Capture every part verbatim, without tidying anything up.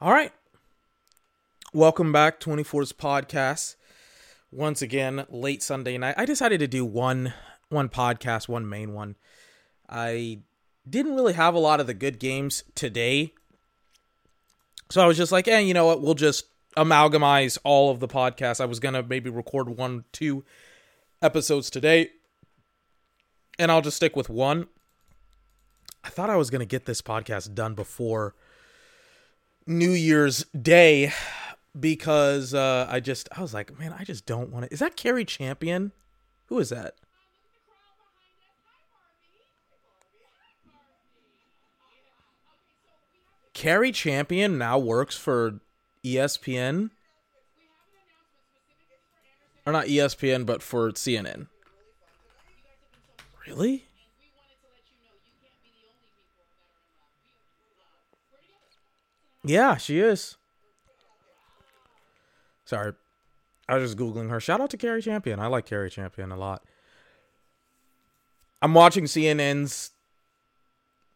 All right. Welcome back, twenty-four's podcast. Once again, late Sunday night. I decided to do one one podcast, one main one. I didn't really have a lot of the good games today. So I was just like, eh, you know what? We'll just amalgamize all of the podcasts. I was going to maybe record one, two episodes today. And I'll just stick with one. I thought I was going to get this podcast done before New Year's Day because uh, I just, I was like, man, I just don't want to. Is that Carrie Champion? Who is that? Carrie Champion now works for E S P N. Or not E S P N, but for C N N. Really? Yeah, she is. Sorry. I was just Googling her. Shout out to Carrie Champion. I like Carrie Champion a lot. I'm watching C N N's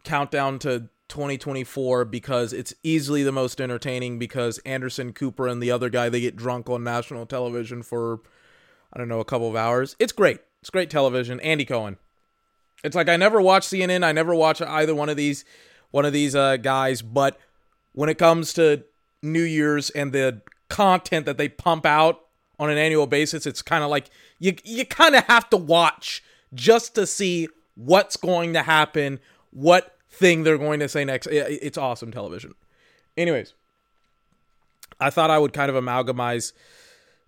countdown to twenty twenty-four because it's easily the most entertaining because Anderson Cooper and the other guy, they get drunk on national television for, I don't know, a couple of hours. It's great. It's great television. Andy Cohen. It's like I never watch C N N. I never watch either one of these one of these uh, guys, but when it comes to New Year's and the content that they pump out on an annual basis, it's kind of like you you kind of have to watch just to see what's going to happen, what thing they're going to say next. It's awesome television. Anyways, I thought I would kind of amalgamize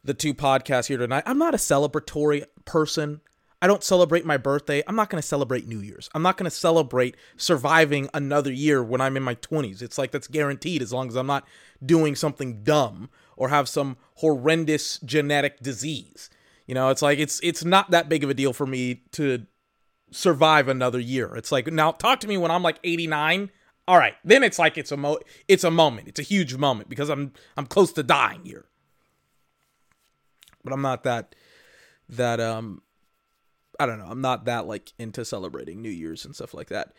the two podcasts here tonight. I'm not a celebratory person. I don't celebrate my birthday. I'm not going to celebrate New Year's. I'm not going to celebrate surviving another year when I'm in my twenties. It's like that's guaranteed as long as I'm not doing something dumb or have some horrendous genetic disease. You know, it's like it's it's not that big of a deal for me to survive another year. It's like, now talk to me when I'm like eighty-nine. All right. Then it's like it's a mo- it's a moment. It's a huge moment because I'm I'm close to dying here. But I'm not that that um I don't know. I'm not that like into celebrating New Year's and stuff like that.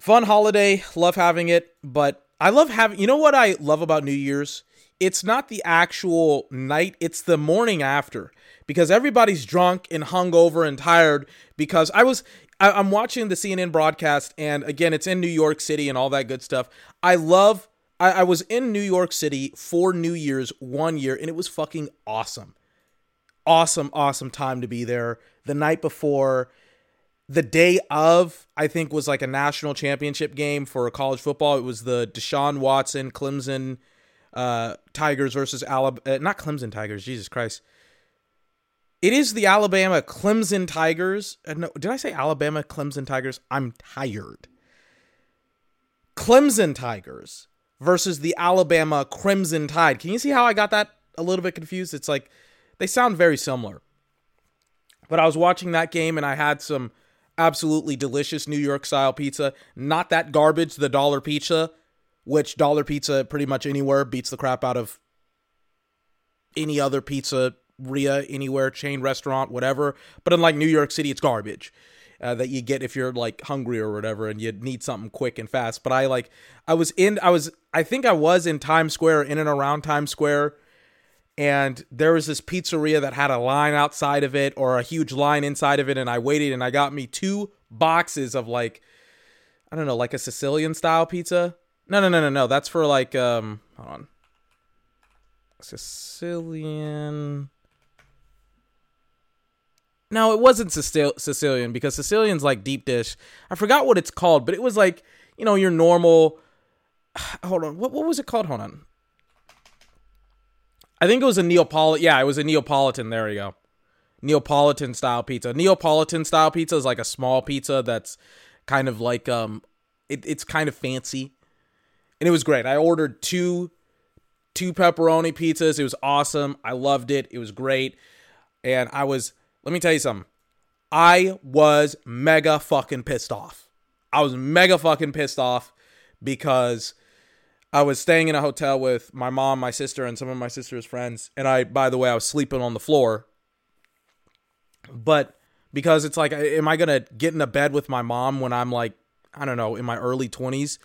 Fun holiday. Love having it. But I love having, you know what I love about New Year's? It's not the actual night. It's the morning after because everybody's drunk and hungover and tired because I was, I, I'm watching the C N N broadcast. And again, it's in New York City and all that good stuff. I love, I, I was in New York City for New Year's one year and it was fucking awesome. Awesome, awesome time to be there. The night before, the day of, I think, was like a national championship game for college football. It was the Deshaun Watson, Clemson uh, Tigers versus Alabama. Uh, not Clemson Tigers, Jesus Christ. It is the Alabama Clemson Tigers. Uh, no, did I say Alabama Clemson Tigers? I'm tired. Clemson Tigers versus the Alabama Crimson Tide. Can you see how I got that a little bit confused? It's like they sound very similar. But I was watching that game and I had some absolutely delicious New York style pizza. Not that garbage, the dollar pizza, which dollar pizza pretty much anywhere beats the crap out of any other pizzeria, anywhere, chain restaurant, whatever. But unlike New York City, it's garbage uh, that you get if you're like hungry or whatever and you need something quick and fast. But I like, I was in, I was, I think I was in Times Square, in and around Times Square. And there was this pizzeria that had a line outside of it or a huge line inside of it. And I waited and I got me two boxes of like, I don't know, like a Sicilian style pizza. No, no, no, no, no. That's for like, um, hold on. Sicilian. No, it wasn't Sicil- Sicilian because Sicilian's like deep dish. I forgot what it's called, but it was like, you know, your normal. Hold on. What, what was it called? Hold on. I think it was a Neapolitan. Yeah, it was a Neapolitan. There you go. Neapolitan style pizza. Neapolitan style pizza is like a small pizza that's kind of like, um, it, it's kind of fancy. And it was great. I ordered two, two pepperoni pizzas. It was awesome. I loved it. It was great. And I was, let me tell you something. I was mega fucking pissed off. I was mega fucking pissed off because I was staying in a hotel with my mom, my sister, and some of my sister's friends. And I, by the way, I was sleeping on the floor. But because it's like, am I going to get in a bed with my mom when I'm like, I don't know, in my early twenties?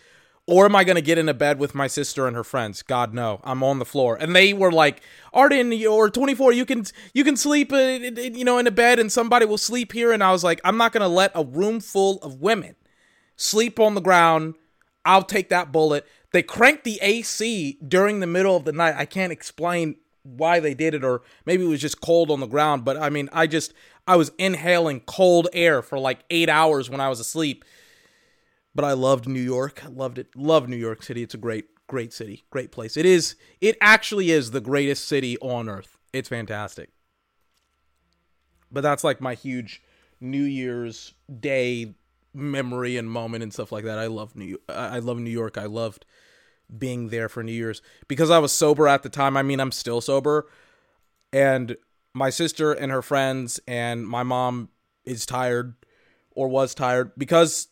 Or am I going to get into bed with my sister and her friends? God, no. I'm on the floor. And they were like, Arden, or twenty-four, you can you can sleep uh, you know, in a bed and somebody will sleep here. And I was like, I'm not going to let a room full of women sleep on the ground. I'll take that bullet. They cranked the A C during the middle of the night. I can't explain why they did it, or maybe it was just cold on the ground. But, I mean, I just, I was inhaling cold air for like eight hours when I was asleep. But I loved New York. I loved it. Love New York City. It's a great, great city. Great place. It is. It actually is the greatest city on earth. It's fantastic. But that's like my huge New Year's Day memory and moment and stuff like that. I love New. I love New York. I loved being there for New Year's because I was sober at the time. I mean, I'm still sober, and my sister and her friends and my mom is tired, or was tired, because,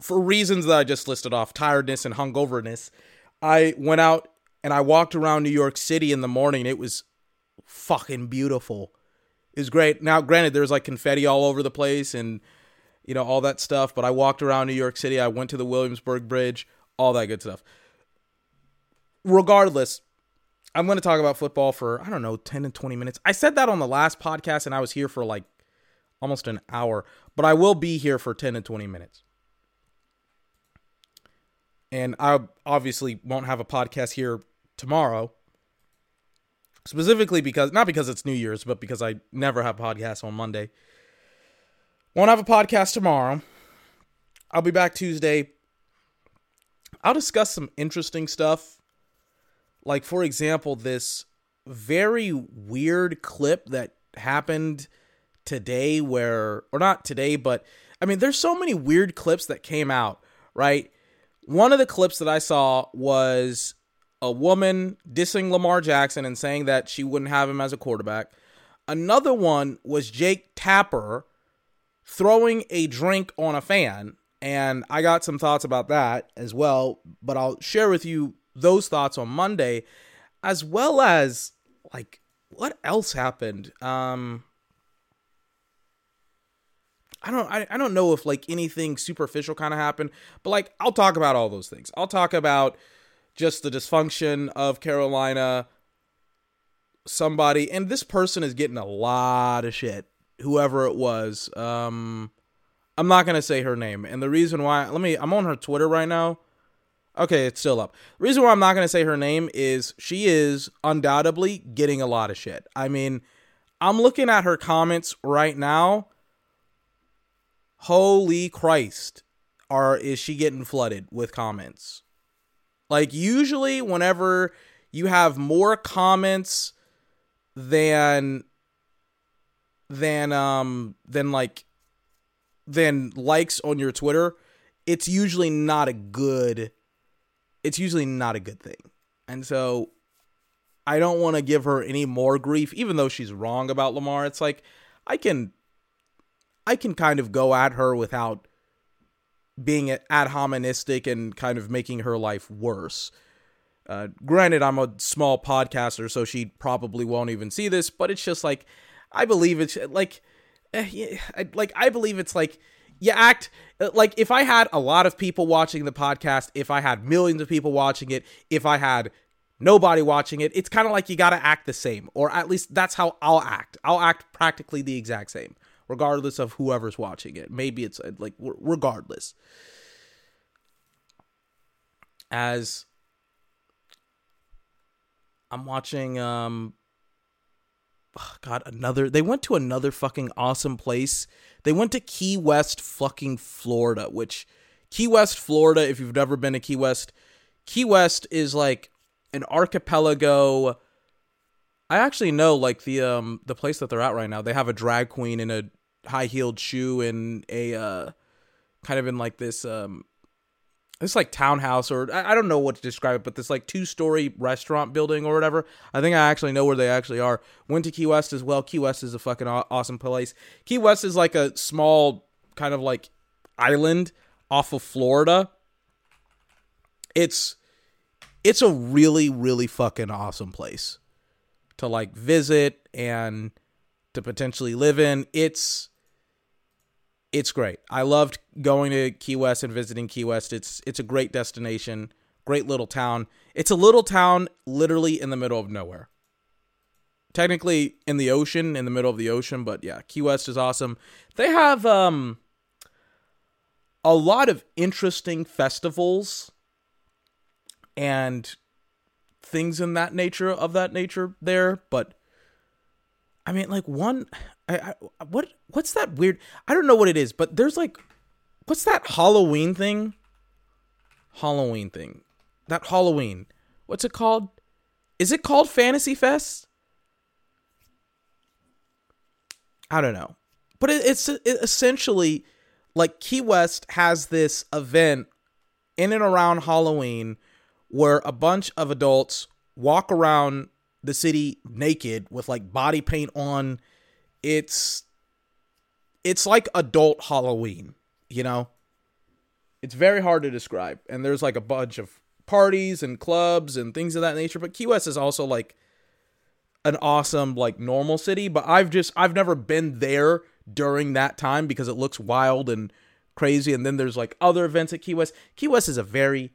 for reasons that I just listed off, tiredness and hungoverness, I went out and I walked around New York City in the morning. It was fucking beautiful. It was great. Now, granted, there was like confetti all over the place and, you know, all that stuff. But I walked around New York City. I went to the Williamsburg Bridge, all that good stuff. Regardless, I'm going to talk about football for, I don't know, ten to twenty minutes. I said that on the last podcast and I was here for like almost an hour. But I will be here for ten to twenty minutes. And I obviously won't have a podcast here tomorrow, specifically because, not because it's New Year's, but because I never have podcasts on Monday. Won't have a podcast tomorrow. I'll be back Tuesday. I'll discuss some interesting stuff. Like, for example, this very weird clip that happened today where, or not today, but I mean, there's so many weird clips that came out, right? One of the clips that I saw was a woman dissing Lamar Jackson and saying that she wouldn't have him as a quarterback. Another one was Jake Tapper throwing a drink on a fan, and I got some thoughts about that as well, but I'll share with you those thoughts on Monday, as well as, like, what else happened? Um... I don't I, I don't know if like anything superficial kind of happened, but like I'll talk about all those things. I'll talk about just the dysfunction of Carolina, somebody, and this person is getting a lot of shit, whoever it was. Um, I'm not going to say her name. And the reason why, let me, I'm on her Twitter right now. Okay, it's still up. The reason why I'm not going to say her name is she is undoubtedly getting a lot of shit. I mean, I'm looking at her comments right now. Holy Christ, or is she getting flooded with comments? Like, usually whenever you have more comments than, than, um, than like, than likes on your Twitter, it's usually not a good, it's usually not a good thing. And so I don't want to give her any more grief, even though she's wrong about Lamar. It's like, I can I can kind of go at her without being ad hoministic and kind of making her life worse. Uh, granted, I'm a small podcaster, so she probably won't even see this, but it's just like, I believe it's like, like, I believe it's like you act like, if I had a lot of people watching the podcast, if I had millions of people watching it, if I had nobody watching it, it's kind of like, you got to act the same, or at least that's how I'll act. I'll act practically the exact same, regardless of whoever's watching it. Maybe it's like, regardless. As I'm watching, um, oh God, another, they went to another fucking awesome place. They went to Key West, fucking Florida, which Key West, Florida, if you've never been to Key West, Key West is like an archipelago. I actually know like the, um, the place that they're at right now, they have a drag queen in a high-heeled shoe in a uh, kind of in like this um, this like townhouse, or I don't know what to describe it, but this like two-story restaurant building or whatever. I think I actually know where they actually are. Went to Key West as well. Key West is a fucking awesome place. Key West is like a small kind of like island off of Florida. It's it's a really really fucking awesome place to like visit and to potentially live in. It's It's great. I loved going to Key West and visiting Key West. It's it's a great destination, great little town. It's a little town literally in the middle of nowhere. Technically in the ocean, in the middle of the ocean, but yeah, Key West is awesome. They have um, a lot of interesting festivals and things in that nature, of that nature there, but I mean, like one, I, I, what, what's that weird? I don't know what it is, but there's like, what's that Halloween thing? Halloween thing. That Halloween. What's it called? Is it called Fantasy Fest? I don't know. But it, it's it essentially like Key West has this event in and around Halloween where a bunch of adults walk around the city naked with like body paint on. It's, it's like adult Halloween, you know, it's very hard to describe. And there's like a bunch of parties and clubs and things of that nature. But Key West is also like an awesome, like normal city, but I've just, I've never been there during that time because it looks wild and crazy. And then there's like other events at Key West. Key West is a very,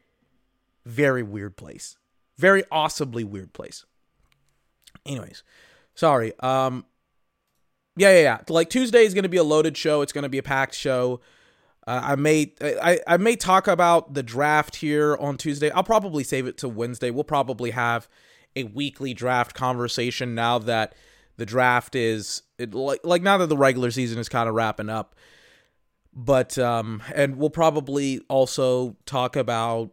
very weird place, very awesomely weird place. Anyways, sorry. Um, yeah, yeah, yeah. Like Tuesday is going to be a loaded show. It's going to be a packed show. Uh, I may, I, I may talk about the draft here on Tuesday. I'll probably save it to Wednesday. We'll probably have a weekly draft conversation now that the draft is it, like, like now that the regular season is kind of wrapping up. But um, and we'll probably also talk about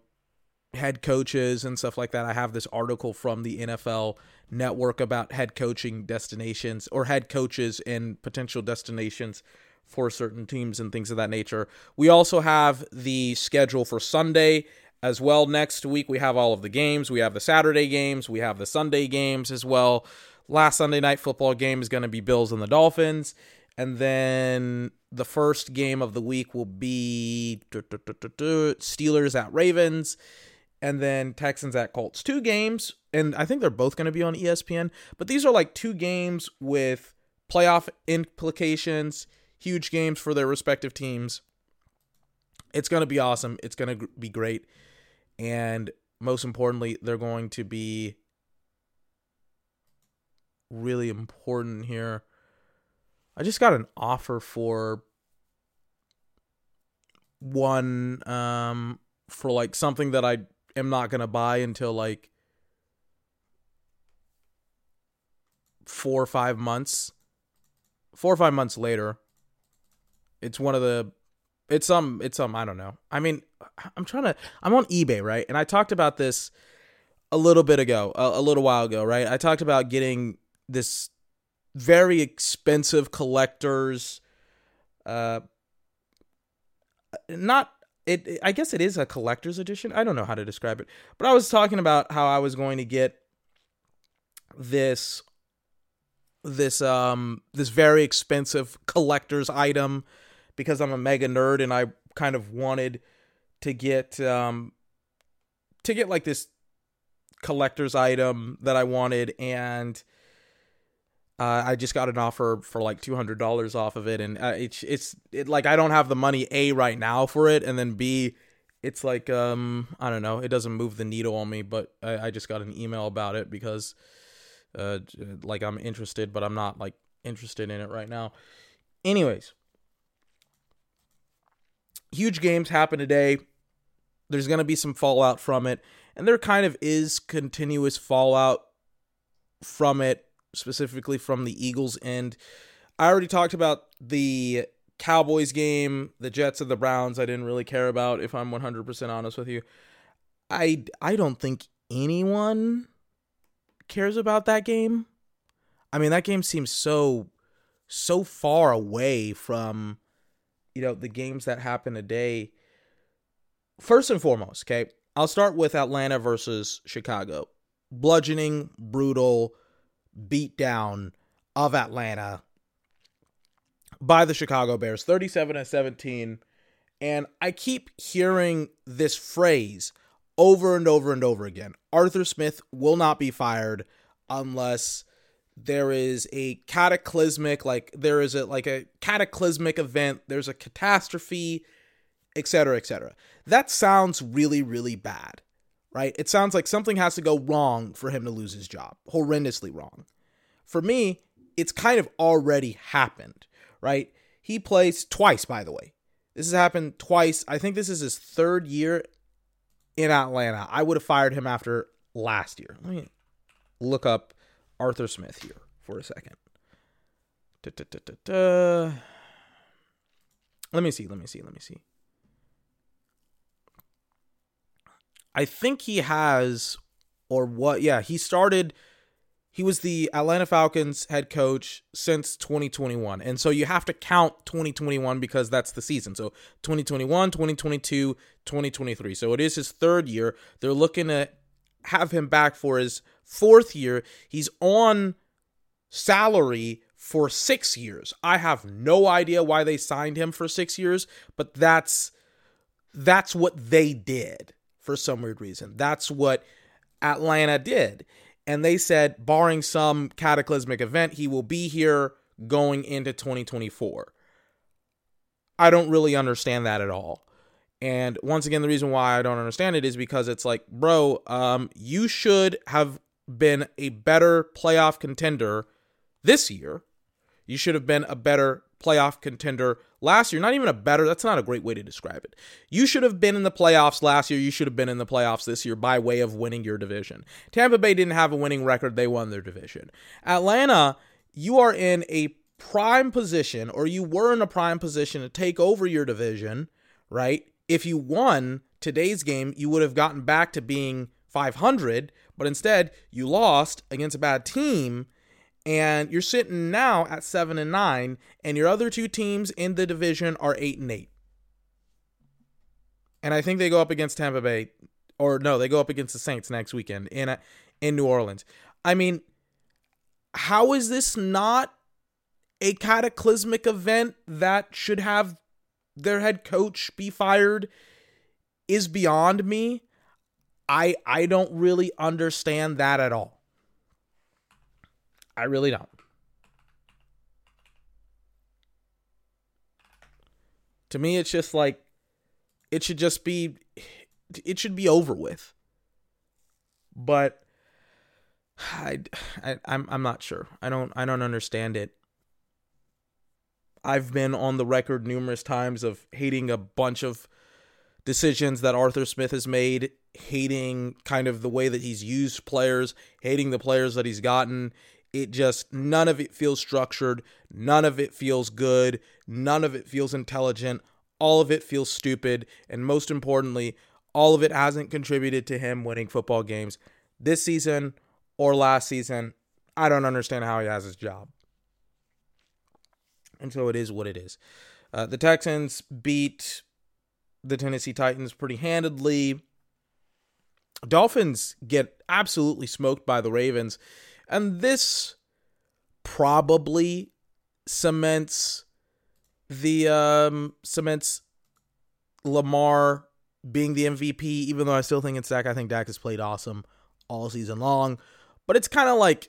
head coaches and stuff like that. I have this article from the N F L Network about head coaching destinations or head coaches and potential destinations for certain teams and things of that nature. We also have the schedule for Sunday as well. Next week, we have all of the games. We have the Saturday games. We have the Sunday games as well. Last Sunday night football game is going to be Bills and the Dolphins. And then the first game of the week will be Steelers at Ravens. And then Texans at Colts. Two games, and I think they're both going to be on E S P N. But these are like two games with playoff implications, huge games for their respective teams. It's going to be awesome. It's going to be great. And most importantly, they're going to be really important here. I just got an offer for one, um, for like something that I am not going to buy until like four or five months, four or five months later. It's one of the, it's some, it's some, I don't know. I mean, I'm trying to, I'm on eBay, right? And I talked about this a little bit ago, a, a little while ago, right? I talked about getting this very expensive collector's, uh, not, It, it, I guess it is a collector's edition. I don't know how to describe it, but I was talking about how I was going to get this, this, um, this very expensive collector's item because I'm a mega nerd and I kind of wanted to get, um, to get like this collector's item that I wanted. And, Uh, I just got an offer for like two hundred dollars off of it. And uh, it's, it's it, like, I don't have the money A right now for it. And then B, it's like, um, I don't know. It doesn't move the needle on me, but I, I just got an email about it because, uh, like I'm interested, but I'm not like interested in it right now. Anyways, huge games happen today. There's going to be some fallout from it. And there kind of is continuous fallout from it. Specifically from the Eagles end. I already talked about the Cowboys game, the Jets and the Browns. I didn't really care about, if I'm one hundred percent honest with you. I, I don't think anyone cares about that game. I mean, that game seems so, so far away from, you know, the games that happen today. First and foremost, okay, I'll start with Atlanta versus Chicago. Bludgeoning, brutal, beatdown of Atlanta by the Chicago Bears, thirty-seven to seventeen. And I keep hearing this phrase over and over and over again. Arthur Smith will not be fired unless there is a cataclysmic, like there is a like a cataclysmic event, there's a catastrophe, et cetera, et cetera. That sounds really, really bad, right? It sounds like something has to go wrong for him to lose his job, horrendously wrong. For me, it's kind of already happened, right? He plays twice, by the way. This has happened twice. I think this is his third year in Atlanta. I would have fired him after last year. Let me look up Arthur Smith here for a second. Da, da, da, da, da. Let me see, let me see, let me see. I think he has, or what, yeah, he started... He was the Atlanta Falcons head coach since twenty twenty-one. And so you have to count twenty twenty-one because that's the season. So twenty twenty-one, twenty twenty-two, twenty twenty-three. So it is his third year. They're looking to have him back for his fourth year. He's on salary for six years. I have no idea why they signed him for six years, but that's that's what they did for some weird reason. That's what Atlanta did. And they said, barring some cataclysmic event, he will be here going into twenty twenty-four. I don't really understand that at all. And once again, the reason why I don't understand it is because it's like, bro, um, you should have been a better playoff contender this year. You should have been a better playoff contender last year. Not even a better, that's not a great way to describe it. You should have been in the playoffs last year. You should have been in the playoffs this year by way of winning your division. Tampa Bay didn't have a winning record. They won their division. Atlanta, you are in a prime position, or you were in a prime position to take over your division, right? If you won today's game, you would have gotten back to being five hundred, but instead you lost against a bad team. And you're sitting now at seven and nine, and your other two teams in the division are eight and eight. And I think they go up against Tampa Bay, or no, they go up against the Saints next weekend in in New Orleans. I mean, how is this not a cataclysmic event that should have their head coach be fired is beyond me. I I don't really understand that at all. I really don't. To me, it's just like, it should just be, it should be over with. But I, I, I'm, I'm not sure. I don't, I don't understand it. I've been on the record numerous times of hating a bunch of decisions that Arthur Smith has made, hating kind of the way that he's used players, hating the players that he's gotten. It just, none of it feels structured. None of it feels good. None of it feels intelligent. All of it feels stupid. And most importantly, all of it hasn't contributed to him winning football games this season or last season. I don't understand how he has his job. And so it is what it is. Uh, the Texans beat the Tennessee Titans pretty handedly. Dolphins get absolutely smoked by the Ravens. And this probably cements the um, cements Lamar being the M V P, even though I still think it's Dak. I think Dak has played awesome all season long. But it's kind of like,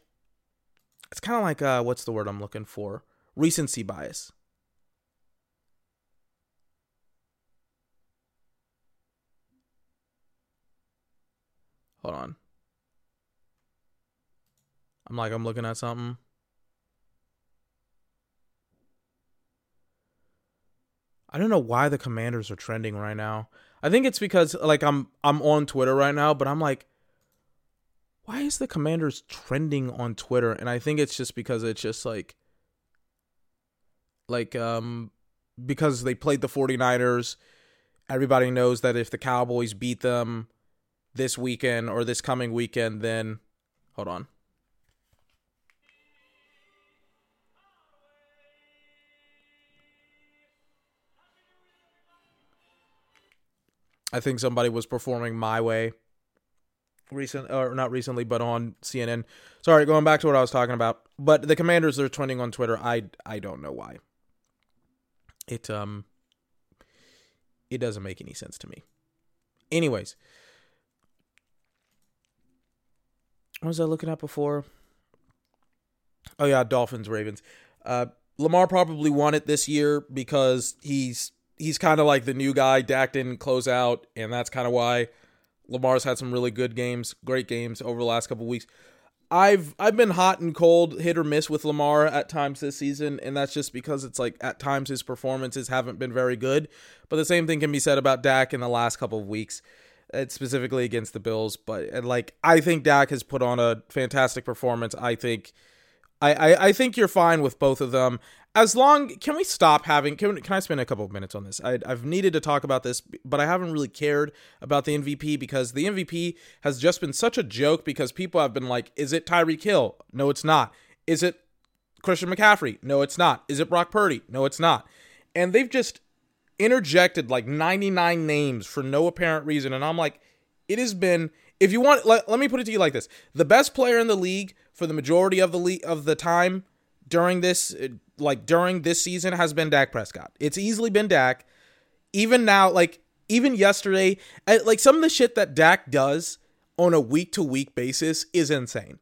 it's kind of like, uh, what's the word I'm looking for? Recency bias. Hold on. I'm like, I'm looking at something. I don't know why the Commanders are trending right now. I think it's because, like, I'm I'm on Twitter right now, but I'm like, why is the Commanders trending on Twitter? And I think it's just because it's just like, like, um, because they played the forty-niners. Everybody knows that if the Cowboys beat them this weekend or this coming weekend, then, hold on. I think somebody was performing My Way recent, or not recently, but on C N N. Sorry, going back to what I was talking about. But the Commanders are trending on Twitter. I, I don't know why. It um it doesn't make any sense to me. Anyways, what was I looking at before? Oh, yeah, Dolphins, Ravens. Uh, Lamar probably won it this year because he's he's kind of like the new guy. Dak didn't close out, and that's kind of why Lamar's had some really good games, great games over the last couple weeks. I've I've been hot and cold, hit or miss with Lamar at times this season, and that's just because it's like at times his performances haven't been very good. But the same thing can be said about Dak in the last couple of weeks, specifically against the Bills. But and like I think Dak has put on a fantastic performance. I think I, I, I think you're fine with both of them. As long can we stop having can can I spend a couple of minutes on this? I, I've needed to talk about this, but I haven't really cared about the M V P because the M V P has just been such a joke because people have been like, is it Tyreek Hill? No, it's not. Is it Christian McCaffrey? No, it's not. Is it Brock Purdy? No, it's not. And they've just interjected like ninety-nine names for no apparent reason. And I'm like, it has been, if you want, let, let me put it to you like this. The best player in the league for the majority of the league of the time during this, like during this season has been Dak Prescott. It's easily been Dak. Even now, like even yesterday, like some of the shit that Dak does on a week to week basis is insane.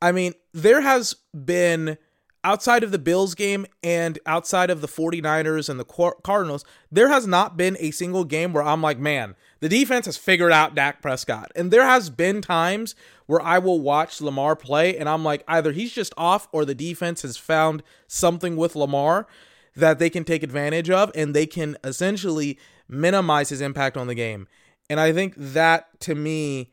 I mean, there has been outside of the Bills game and outside of the forty-niners and the Cardinals, there has not been a single game where I'm like, man, the defense has figured out Dak Prescott. And there has been times where I will watch Lamar play and I'm like, either he's just off or the defense has found something with Lamar that they can take advantage of and they can essentially minimize his impact on the game. And I think that to me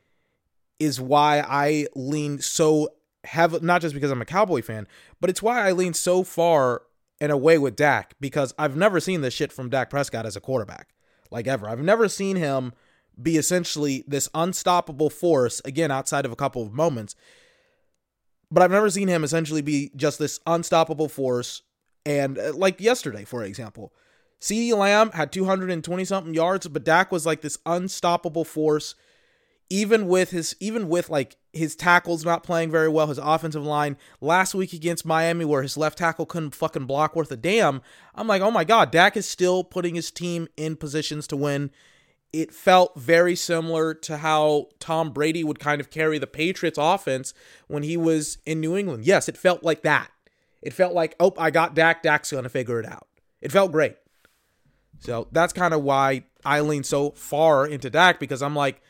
is why I lean so have not just because I'm a Cowboy fan, but it's why I lean so far and away with Dak because I've never seen this shit from Dak Prescott as a quarterback, like ever. I've never seen him be essentially this unstoppable force, again, outside of a couple of moments, but I've never seen him essentially be just this unstoppable force. And uh, like yesterday, for example, CeeDee Lamb had two hundred twenty something yards, but Dak was like this unstoppable force. Even with his, even with like his tackles not playing very well, his offensive line last week against Miami, where his left tackle couldn't fucking block worth a damn. I'm like, oh my God, Dak is still putting his team in positions to win. It felt very similar to how Tom Brady would kind of carry the Patriots offense when he was in New England. Yes, it felt like that. It felt like, oh, I got Dak. Dak's going to figure it out. It felt great. So that's kind of why I lean so far into Dak because I'm like,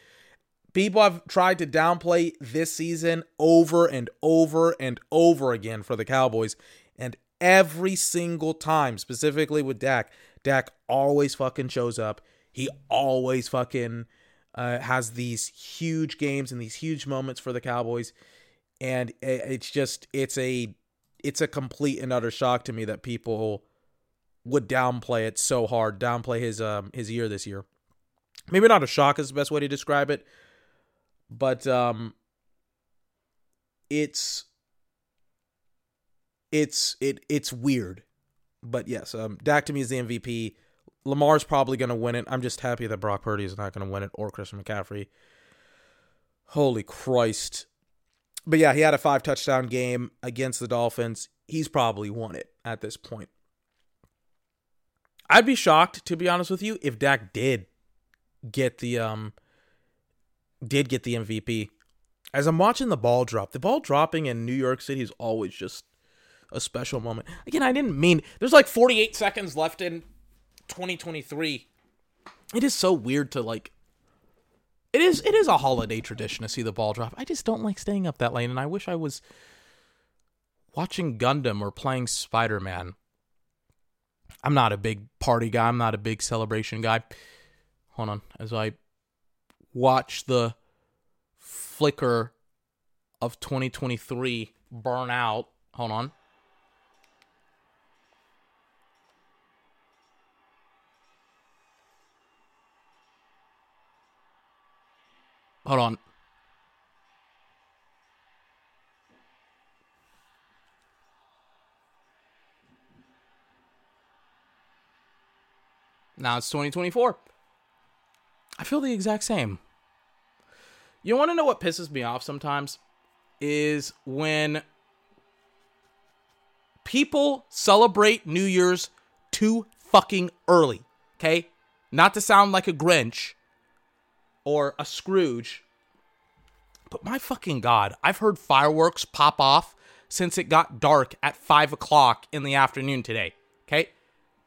people have tried to downplay this season over and over and over again for the Cowboys. And every single time, specifically with Dak, Dak always fucking shows up. He always fucking uh, has these huge games and these huge moments for the Cowboys. And it's just, it's a, it's a complete and utter shock to me that people would downplay it so hard, downplay his, um, his year this year. Maybe not a shock is the best way to describe it. But um, it's it's it it's weird. But yes, um, Dak to me is the M V P. Lamar's probably going to win it. I'm just happy that Brock Purdy is not going to win it or Christian McCaffrey. Holy Christ! But yeah, he had a five touchdown game against the Dolphins. He's probably won it at this point. I'd be shocked, to be honest with you, if Dak did get the um. did get the M V P. As I'm watching the ball drop, the ball dropping in New York City is always just a special moment. Again, I didn't mean, there's like forty-eight seconds left in twenty twenty-three. It is so weird to like, it is, it is a holiday tradition to see the ball drop. I just don't like staying up that late and I wish I was watching Gundam or playing Spider-Man. I'm not a big party guy. I'm not a big celebration guy. Hold on, as I watch the flicker of twenty twenty-three burn out. Hold on. Hold on. Now it's twenty twenty-four. I feel the exact same. You want to know what pisses me off sometimes? Is when people celebrate New Year's too fucking early, okay? Not to sound like a Grinch or a Scrooge, but my fucking God, I've heard fireworks pop off since it got dark at five o'clock in the afternoon today, okay?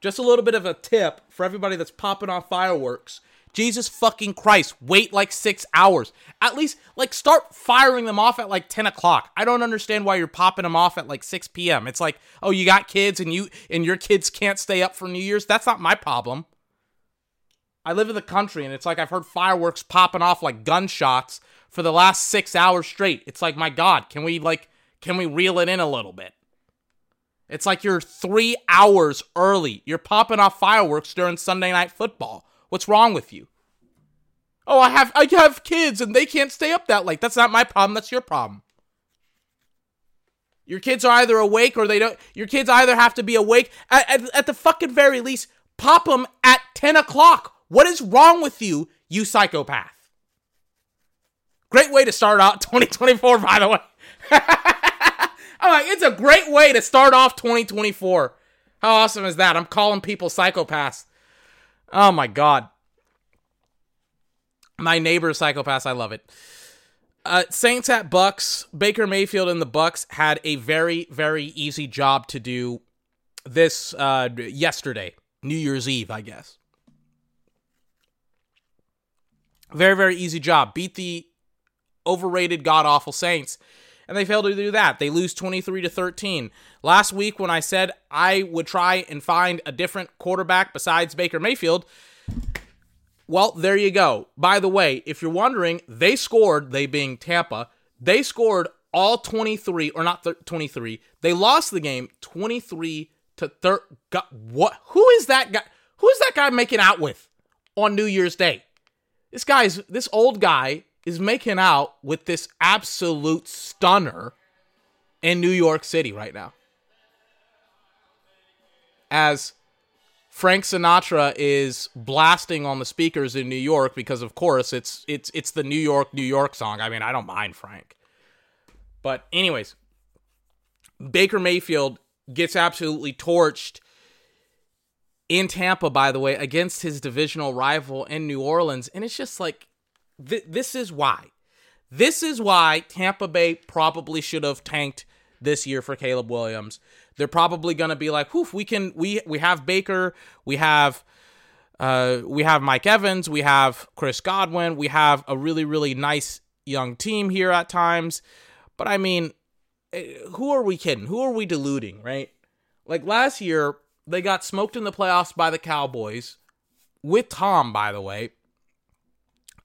Just a little bit of a tip for everybody that's popping off fireworks. Jesus fucking Christ, wait like six hours. At least, like, start firing them off at like ten o'clock. I don't understand why you're popping them off at like six p.m. It's like, oh, you got kids and you and your kids can't stay up for New Year's? That's not my problem. I live in the country, and it's like I've heard fireworks popping off like gunshots for the last six hours straight. It's like, my God, can we, like, can we reel it in a little bit? It's like you're three hours early. You're popping off fireworks during Sunday Night Football. What's wrong with you? Oh, I have I have kids, and they can't stay up that late. That's not my problem. That's your problem. Your kids are either awake or they don't. Your kids either have to be awake. At, at, at the fucking very least, pop them at ten o'clock. What is wrong with you, you psychopath? Great way to start out twenty twenty-four, by the way. I'm like, it's a great way to start off twenty twenty-four. How awesome is that? I'm calling people psychopaths. Oh, my God. My neighbor's psychopaths. I love it. Uh, Saints at Bucks. Baker Mayfield and the Bucks had a very, very easy job to do this uh, yesterday. New Year's Eve, I guess. Very, very easy job. Beat the overrated, god-awful Saints. And they failed to do that. They lose twenty-three to thirteen. Last week when I said I would try and find a different quarterback besides Baker Mayfield, well, there you go. By the way, if you're wondering, they scored, they being Tampa, they scored all twenty-three, or not th- twenty-three. They lost the game twenty-three to thirteen. What? Who is that guy? Who is that guy making out with on New Year's Day? This guy's, this old guy is making out with this absolute stunner in New York City right now. As Frank Sinatra is blasting on the speakers in New York, because of course it's it's it's the New York, New York song. I mean, I don't mind Frank. But anyways, Baker Mayfield gets absolutely torched in Tampa, by the way, against his divisional rival in New Orleans. And it's just like, th- this is why. This is why Tampa Bay probably should have tanked this year for Caleb Williams. They're probably going to be like, whew, we can, we, we have Baker, we have, uh, we have Mike Evans, we have Chris Godwin, we have a really, really nice young team here at times. But I mean, who are we kidding? Who are we deluding, right? Like last year, they got smoked in the playoffs by the Cowboys with Tom, by the way.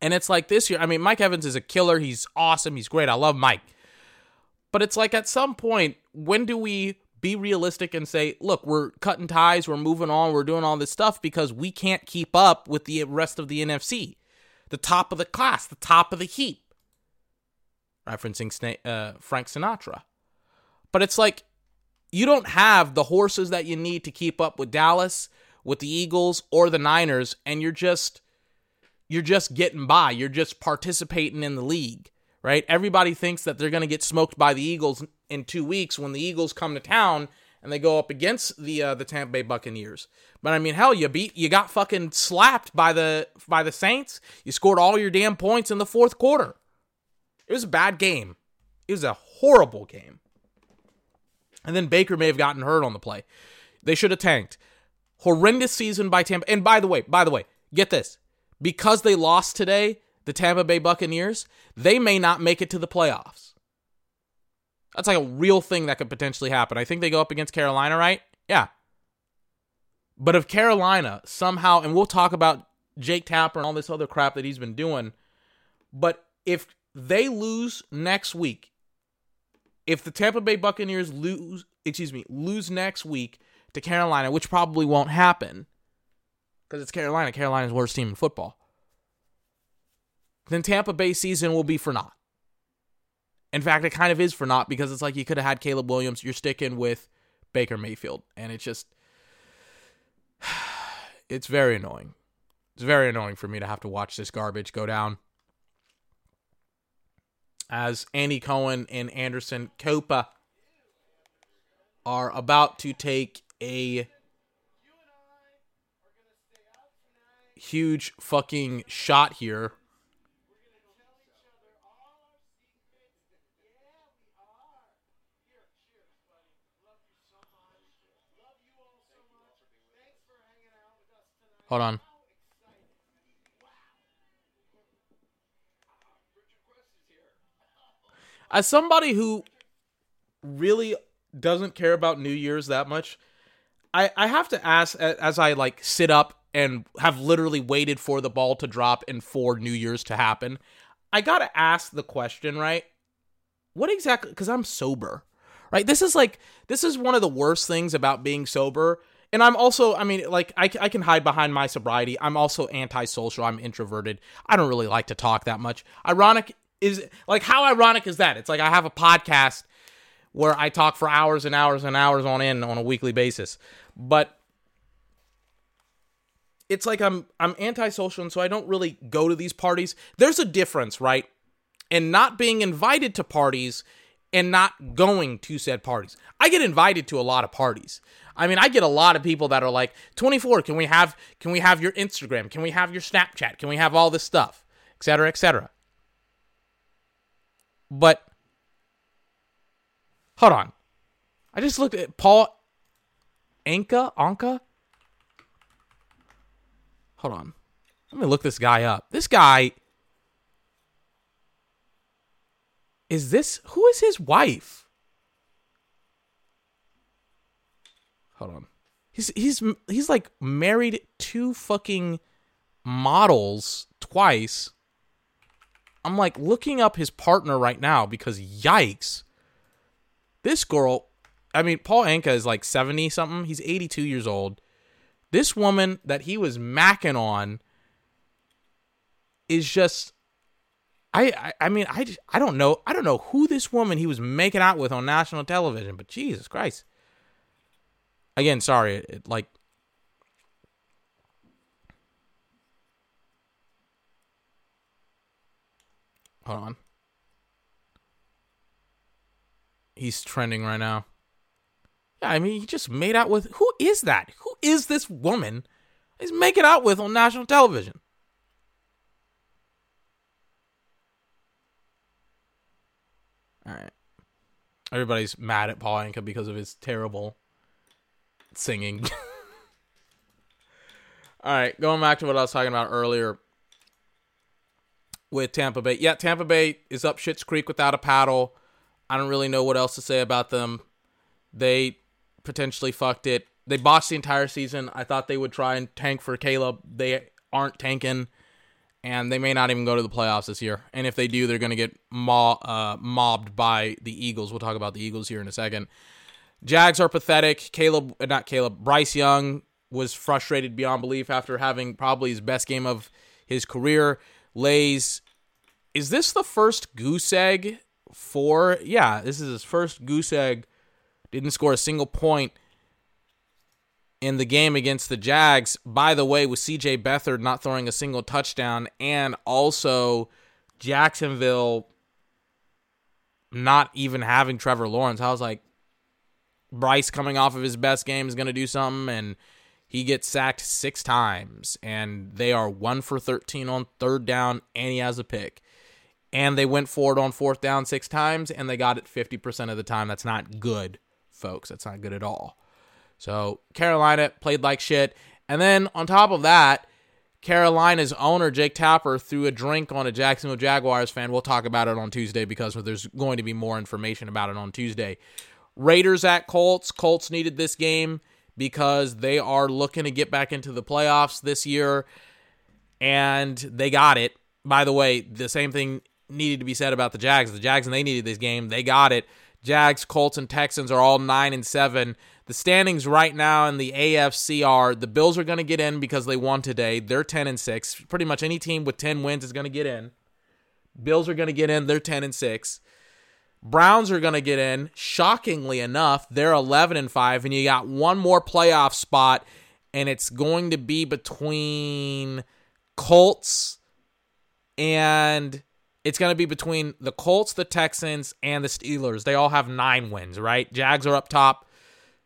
And it's like this year, I mean, Mike Evans is a killer. He's awesome. He's great. I love Mike. But it's like at some point, when do we be realistic and say, look, we're cutting ties, we're moving on, we're doing all this stuff because we can't keep up with the rest of the N F C, the top of the class, the top of the heap, referencing uh, Frank Sinatra. But it's like, you don't have the horses that you need to keep up with Dallas, with the Eagles, or the Niners, and you're just you're just getting by. You're just participating in the league, right? Everybody thinks that they're going to get smoked by the Eagles in two weeks when the Eagles come to town and they go up against the uh, the Tampa Bay Buccaneers. But I mean, hell, you beat you got fucking slapped by the by the Saints. You scored all your damn points in the fourth quarter. It was a bad game. It was a horrible game. And then Baker may have gotten hurt on the play. They should have tanked. Horrendous season by Tampa. And by the way, by the way, get this. Because they lost today, the Tampa Bay Buccaneers, they may not make it to the playoffs. That's like a real thing that could potentially happen. I think they go up against Carolina, right? Yeah. But if Carolina somehow, and we'll talk about Jake Tapper and all this other crap that he's been doing, but if they lose next week, if the Tampa Bay Buccaneers lose, excuse me, lose next week to Carolina, which probably won't happen because it's Carolina, Carolina's worst team in football, then Tampa Bay season will be for naught. In fact, it kind of is for naught because it's like you could have had Caleb Williams, you're sticking with Baker Mayfield, and it's just, it's very annoying. It's very annoying for me to have to watch this garbage go down. As Andy Cohen and Anderson Copa are about to take a huge fucking shot here. Hold on. As somebody who really doesn't care about New Year's that much, I, I have to ask, as I like sit up and have literally waited for the ball to drop and for New Year's to happen, I got to ask the question, right? What exactly, because I'm sober, right? This is like, this is one of the worst things about being sober. And I'm also, I mean, like, I, I can hide behind my sobriety. I'm also antisocial. I'm introverted. I don't really like to talk that much. Ironic is, like, how ironic is that? It's like I have a podcast where I talk for hours and hours and hours on end on a weekly basis. But it's like I'm I'm antisocial, and so I don't really go to these parties. There's a difference, right? And not being invited to parties and not going to said parties. I get invited to a lot of parties. I mean, I get a lot of people that are like, twenty-four, can we have can we have your Instagram? Can we have your Snapchat? Can we have all this stuff? Et cetera, et cetera. But hold on. I just looked at Paul Anka, Anka. Hold on. Let me look this guy up. This guy. Is this, who is his wife? Hold on. He's, he's, he's like married to fucking models twice. I'm like looking up his partner right now because yikes. This girl, I mean, Paul Anka is like seventy something. He's eighty-two years old. This woman that he was macking on is just, I, I, I mean, I, just, I don't know. I don't know who this woman he was making out with on national television, but Jesus Christ. Again, sorry. It, it like, hold on. He's trending right now. Yeah, I mean, he just made out with... Who is that? Who is this woman he's making out with on national television? All right. Everybody's mad at Paul Anka because of his terrible singing. All right, going back to what I was talking about earlier with Tampa Bay. Yeah, Tampa Bay is up Schitt's Creek without a paddle. I don't really know what else to say about them. They potentially fucked it. They botched the entire season. I thought they would try and tank for Caleb. They aren't tanking, and they may not even go to the playoffs this year. And if they do, they're going to get mob, uh, mobbed by the Eagles. We'll talk about the Eagles here in a second. Jags are pathetic. Caleb, not Caleb, Bryce Young was frustrated beyond belief after having probably his best game of his career. Lays, is this the first goose egg? Four, yeah, this is his first goose egg. Didn't score a single point in the game against the Jags. By the way, with C J Beathard not throwing a single touchdown, and also Jacksonville not even having Trevor Lawrence, I was like, Bryce coming off of his best game is going to do something, and he gets sacked six times, and they are one for thirteen on third down, and he has a pick. And they went forward on fourth down six times, and they got it fifty percent of the time. That's not good, folks. That's not good at all. So Carolina played like shit. And then on top of that, Carolina's owner, Jake Tapper, threw a drink on a Jacksonville Jaguars fan. We'll talk about it on Tuesday because there's going to be more information about it on Tuesday. Raiders at Colts. Colts needed this game because they are looking to get back into the playoffs this year, and they got it. By the way, the same thing needed to be said about the Jags. The Jags, and they needed this game. They got it. Jags, Colts, and Texans are all nine and seven. The standings right now in the A F C are the Bills are going to get in because they won today. They're ten and six. Pretty much any team with ten wins is going to get in. Bills are going to get in. They're ten and six. Browns are going to get in. Shockingly enough, they're eleven and five, and you got one more playoff spot, and it's going to be between Colts and... It's going to be between the Colts, the Texans, and the Steelers. They all have nine wins, right? Jags are up top.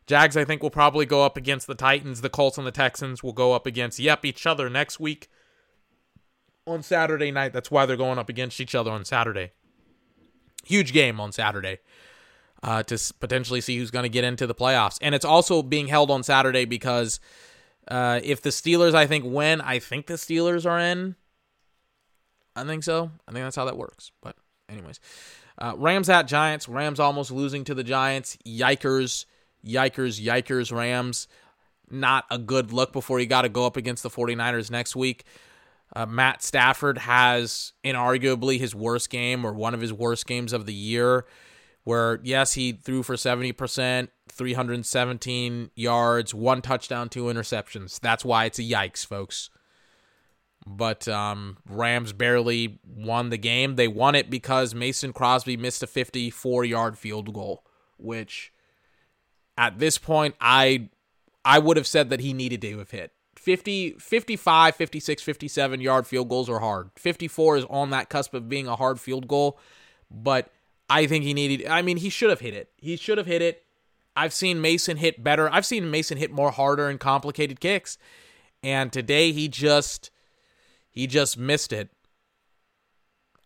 Jags, I think, will probably go up against the Titans. The Colts and the Texans will go up against, yep, each other next week on Saturday night. That's why they're going up against each other on Saturday. Huge game on Saturday uh, to potentially see who's going to get into the playoffs. And it's also being held on Saturday because Uh, if the Steelers, I think, win, I think the Steelers are in. I think so. I think that's how that works. But anyways, uh, Rams at Giants. Rams almost losing to the Giants. Yikers, yikers, yikers, Rams. Not a good look before you got to go up against the 49ers next week. Uh, Matt Stafford has inarguably his worst game or one of his worst games of the year where, yes, he threw for seventy percent, three hundred seventeen yards, one touchdown, two interceptions. That's why it's a yikes, folks. But um, Rams barely won the game. They won it because Mason Crosby missed a fifty-four-yard field goal, which at this point I I would have said that he needed to have hit. fifty, fifty-five, fifty-six, fifty-seven-yard field goals are hard. fifty-four is on that cusp of being a hard field goal, but I think he needed... I mean, he should have hit it. He should have hit it. I've seen Mason hit better. I've seen Mason hit more harder and complicated kicks, and today he just... He just missed it.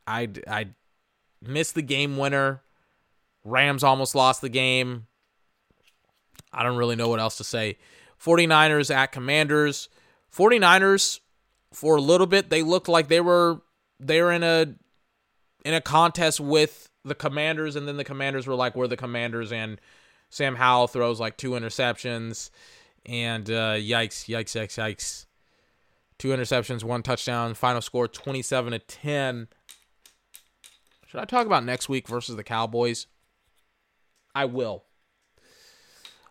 I, I missed the game winner. Rams almost lost the game. I don't really know what else to say. 49ers at Commanders. 49ers, for a little bit, they looked like they were they were in a in a contest with the Commanders, and then the Commanders were like, we're the Commanders, and Sam Howell throws like two interceptions, and uh, yikes, yikes, yikes, yikes. Two interceptions, one touchdown. Final score, twenty-seven to ten. Should I talk about next week versus the Cowboys? I will.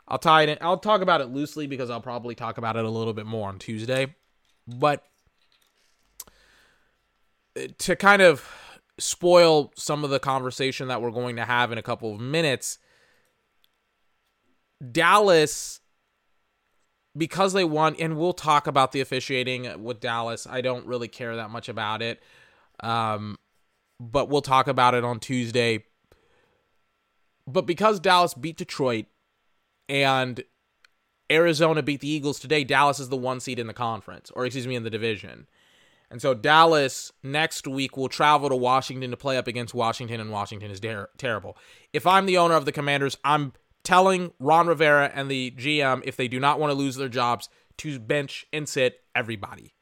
I'll tie it in. I'll talk about it loosely because I'll probably talk about it a little bit more on Tuesday. But to kind of spoil some of the conversation that we're going to have in a couple of minutes, Dallas... Because they won, and we'll talk about the officiating with Dallas. I don't really care that much about it. Um, but we'll talk about it on Tuesday. But because Dallas beat Detroit and Arizona beat the Eagles today, Dallas is the one seed in the conference, or excuse me, in the division. And so Dallas next week will travel to Washington to play up against Washington, and Washington is ter- terrible. If I'm the owner of the Commanders, I'm... telling Ron Rivera and the G M, if they do not want to lose their jobs, to bench and sit everybody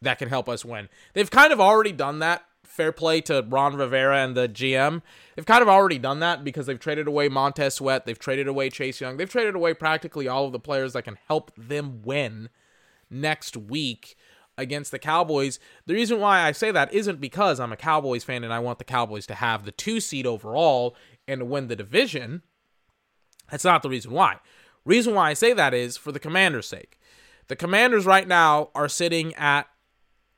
that can help us win. They've kind of already done that. Fair play to Ron Rivera and the G M. They've kind of already done that because they've traded away Montez Sweat. They've traded away Chase Young. They've traded away practically all of the players that can help them win next week against the Cowboys. The reason why I say that isn't because I'm a Cowboys fan and I want the Cowboys to have the two seed overall and to win the division. That's not the reason why. Reason why I say that is for the Commanders' sake. The Commanders right now are sitting at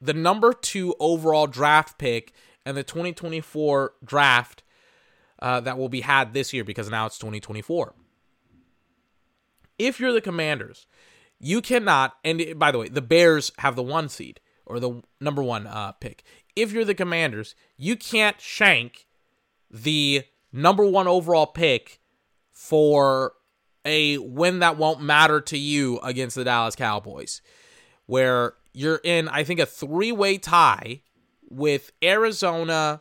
the number two overall draft pick in the twenty twenty-four draft uh, that will be had this year because now it's twenty twenty-four. If you're the Commanders, you cannot, and by the way, the Bears have the one seed or the number one uh, pick. If you're the Commanders, you can't shank the number one overall pick for a win that won't matter to you against the Dallas Cowboys, where you're in, I think, a three-way tie with Arizona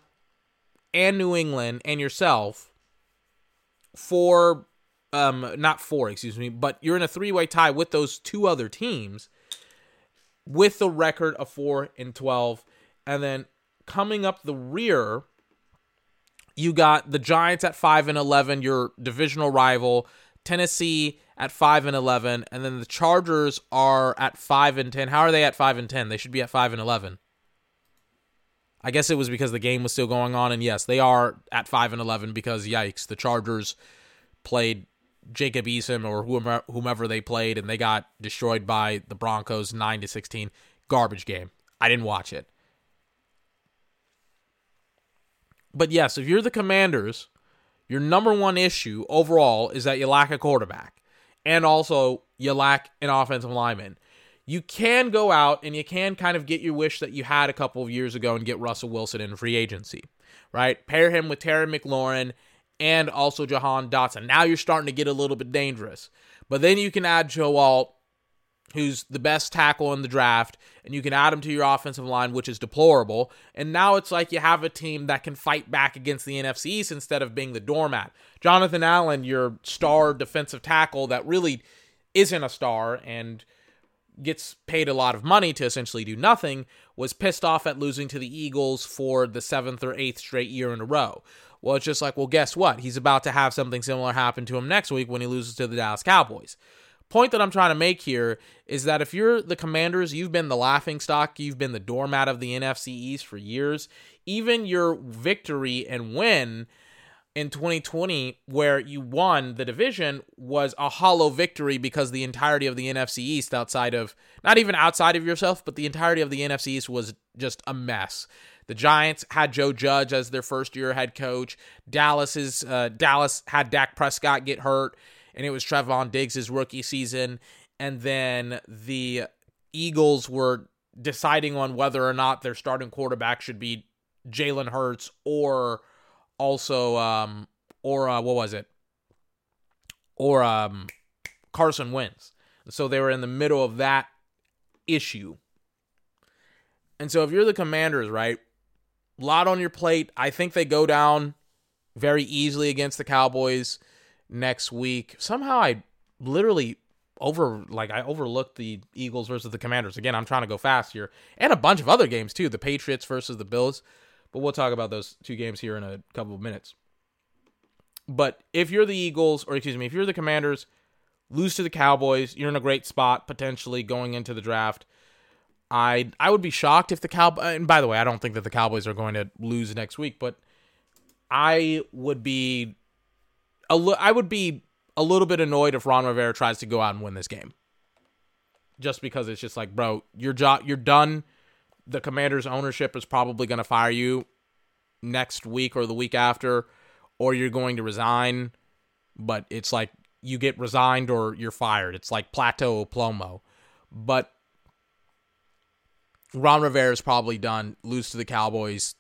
and New England and yourself for, um, not for, excuse me, but you're in a three-way tie with those two other teams with the record of four and twelve, and then coming up the rear, you got the Giants at five and eleven, your divisional rival, Tennessee at five and eleven, and then the Chargers are at five and ten. How are they at five and ten? They should be at five and eleven. I guess it was because the game was still going on, and yes, they are at five and eleven because yikes, the Chargers played Jacob Eason or whomever, whomever they played, and they got destroyed by the Broncos nine to sixteen. Garbage game. I didn't watch it. But yes, if you're the Commanders, your number one issue overall is that you lack a quarterback. And also, you lack an offensive lineman. You can go out and you can kind of get your wish that you had a couple of years ago and get Russell Wilson in free agency, right? Pair him with Terry McLaurin and also Jahan Dotson. Now you're starting to get a little bit dangerous. But then you can add Joe Alt, who's the best tackle in the draft, and you can add him to your offensive line, which is deplorable. And now it's like you have a team that can fight back against the N F C East instead of being the doormat. Jonathan Allen, your star defensive tackle that really isn't a star and gets paid a lot of money to essentially do nothing, was pissed off at losing to the Eagles for the seventh or eighth straight year in a row. Well, it's just like, well, guess what? He's about to have something similar happen to him next week when he loses to the Dallas Cowboys. Point that I'm trying to make here is that if you're the Commanders, you've been the laughingstock, you've been the doormat of the N F C East for years. Even your victory and win in twenty twenty, where you won the division, was a hollow victory because the entirety of the N F C East outside of, not even outside of yourself, but the entirety of the N F C East was just a mess. The Giants had Joe Judge as their first year head coach. Dallas's uh, Dallas had Dak Prescott get hurt, and it was Trevon Diggs' rookie season. And then the Eagles were deciding on whether or not their starting quarterback should be Jalen Hurts or... Also, um, or uh, what was it? Or um, Carson Wentz. So they were in the middle of that issue. And so if you're the Commanders, right, a lot on your plate. I think they go down very easily against the Cowboys next week. Somehow I literally over, like I overlooked the Eagles versus the Commanders. Again, I'm trying to go fast here. And a bunch of other games too. The Patriots versus the Bills. But we'll talk about those two games here in a couple of minutes. But if you're the Eagles, or excuse me, if you're the Commanders, lose to the Cowboys, you're in a great spot, potentially, going into the draft. I I would be shocked if the Cowboys... And by the way, I don't think that the Cowboys are going to lose next week, but I would be... A li- I would be a little bit annoyed if Ron Rivera tries to go out and win this game. Just because it's just like, bro, your job, you're done... The Commanders' ownership is probably going to fire you next week or the week after, or you're going to resign, but it's like you get resigned or you're fired. It's like plateau or plomo. But Ron Rivera is probably done. Lose to the Cowboys.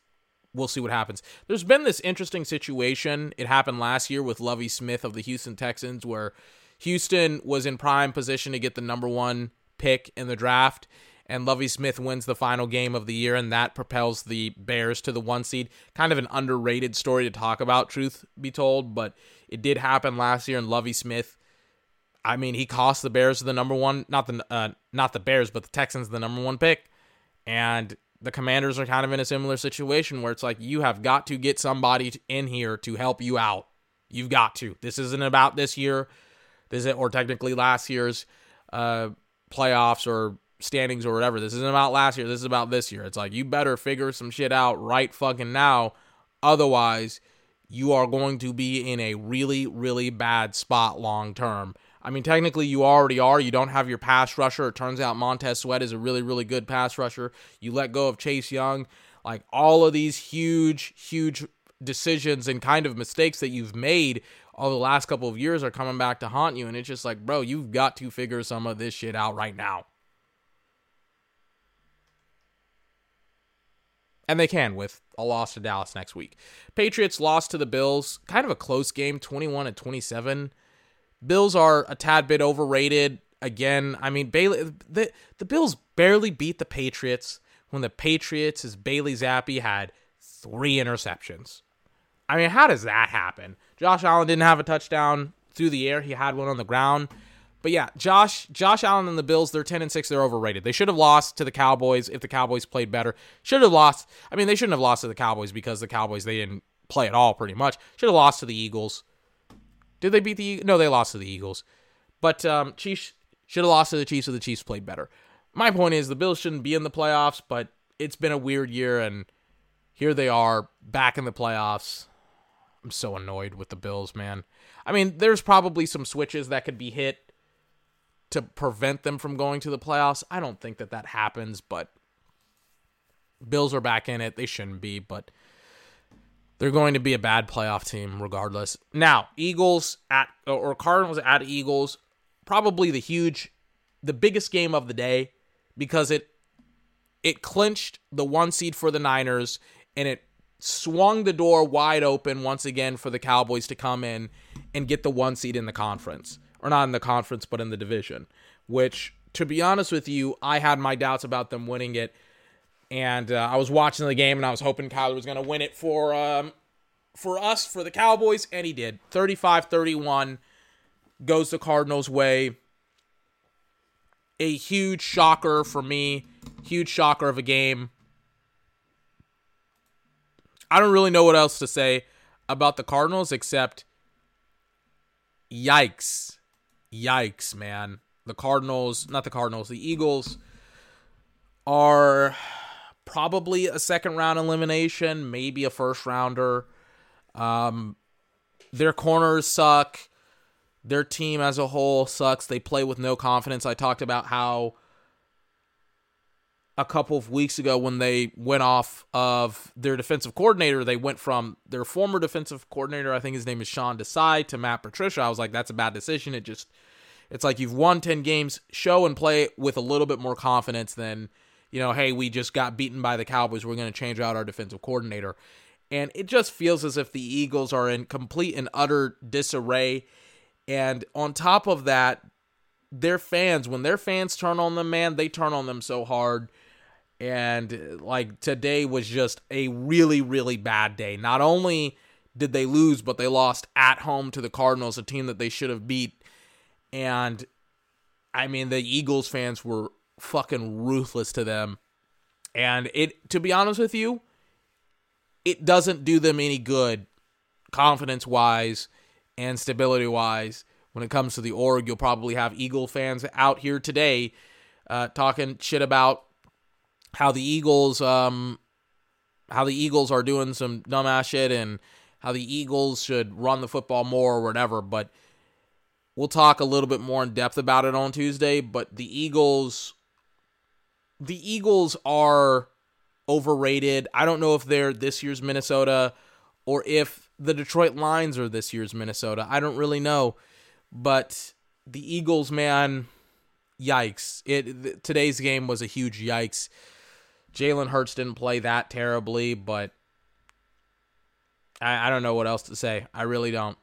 We'll see what happens. There's been this interesting situation. It happened last year with Lovie Smith of the Houston Texans, where Houston was in prime position to get the number one pick in the draft, and Lovie Smith wins the final game of the year, and that propels the Bears to the one seed. Kind of an underrated story to talk about, truth be told, but it did happen last year, and Lovie Smith, I mean, he cost the Bears the number one, not the uh, not the Bears, but the Texans the number one pick, and the Commanders are kind of in a similar situation where it's like, you have got to get somebody in here to help you out. You've got to. This isn't about this year, this is, or technically last year's uh, playoffs or standings or whatever. This isn't about last year. This is about this year. It's like, you better figure some shit out right fucking now. Otherwise, you are going to be in a really, really bad spot long term. I mean, technically you already are. You don't have your pass rusher. It turns out Montez Sweat is a really, really good pass rusher. You let go of Chase Young. Like, all of these huge, huge decisions and kind of mistakes that you've made all the last couple of years are coming back to haunt you. And it's just like, bro, you've got to figure some of this shit out right now. And they can with a loss to Dallas next week. Patriots lost to the Bills. Kind of a close game, twenty-one to twenty-seven. Bills are a tad bit overrated. Again, I mean, Bailey, the, the Bills barely beat the Patriots when the Patriots, as Bailey Zappi, had three interceptions. I mean, how does that happen? Josh Allen didn't have a touchdown through the air. He had one on the ground. But yeah, Josh Josh Allen and the Bills, they're ten and six, they're overrated. They should have lost to the Cowboys if the Cowboys played better. Should have lost, I mean, they shouldn't have lost to the Cowboys because the Cowboys, they didn't play at all pretty much. Should have lost to the Eagles. Did they beat the, no, they lost to the Eagles. But um, Chiefs, should have lost to the Chiefs if the Chiefs played better. My point is, the Bills shouldn't be in the playoffs, but it's been a weird year, and here they are back in the playoffs. I'm so annoyed with the Bills, man. I mean, there's probably some switches that could be hit to prevent them from going to the playoffs. I don't think that that happens, but Bills are back in it. They shouldn't be, but they're going to be a bad playoff team regardless. Now, Eagles at, or Cardinals at Eagles, probably the huge, the biggest game of the day, because it, it clinched the one seed for the Niners, and it swung the door wide open once again for the Cowboys to come in and get the one seed in the conference. Or not in the conference, but in the division, which, to be honest with you, I had my doubts about them winning it. And uh, I was watching the game, and I was hoping Kyler was going to win it for um, for us, for the Cowboys, and he did. thirty-five thirty-one goes the Cardinals' way. a huge shocker for me. Huge shocker of a game. I don't really know what else to say about the Cardinals except yikes. Yikes, man. The Cardinals, not the Cardinals, the Eagles are probably a second round elimination, maybe a first rounder. Um, their corners suck. Their team as a whole sucks. They play with no confidence. I talked about how a couple of weeks ago when they went off of their defensive coordinator, they went from their former defensive coordinator, I think his name is Sean Desai, to Matt Patricia. I was like, that's a bad decision. It just, it's like you've won ten games, show and play with a little bit more confidence than, you know, hey, we just got beaten by the Cowboys. We're going to change out our defensive coordinator. And it just feels as if the Eagles are in complete and utter disarray. And on top of that, their fans, when their fans turn on them, man, they turn on them so hard. And like today was just a really, really bad day. Not only did they lose, but they lost at home to the Cardinals, a team that they should have beat. And I mean, the Eagles fans were fucking ruthless to them. And it, to be honest with you, it doesn't do them any good confidence-wise and stability-wise. When it comes to the org, you'll probably have Eagle fans out here today uh, talking shit about how the Eagles, um, how the Eagles are doing some dumbass shit and how the Eagles should run the football more or whatever. But we'll talk a little bit more in depth about it on Tuesday. But the Eagles, the Eagles are overrated. I don't know if they're this year's Minnesota or if the Detroit Lions are this year's Minnesota. I don't really know. But the Eagles, man, yikes. It th- today's game was a huge yikes. Jalen Hurts didn't play that terribly, but I, I don't know what else to say. I really don't.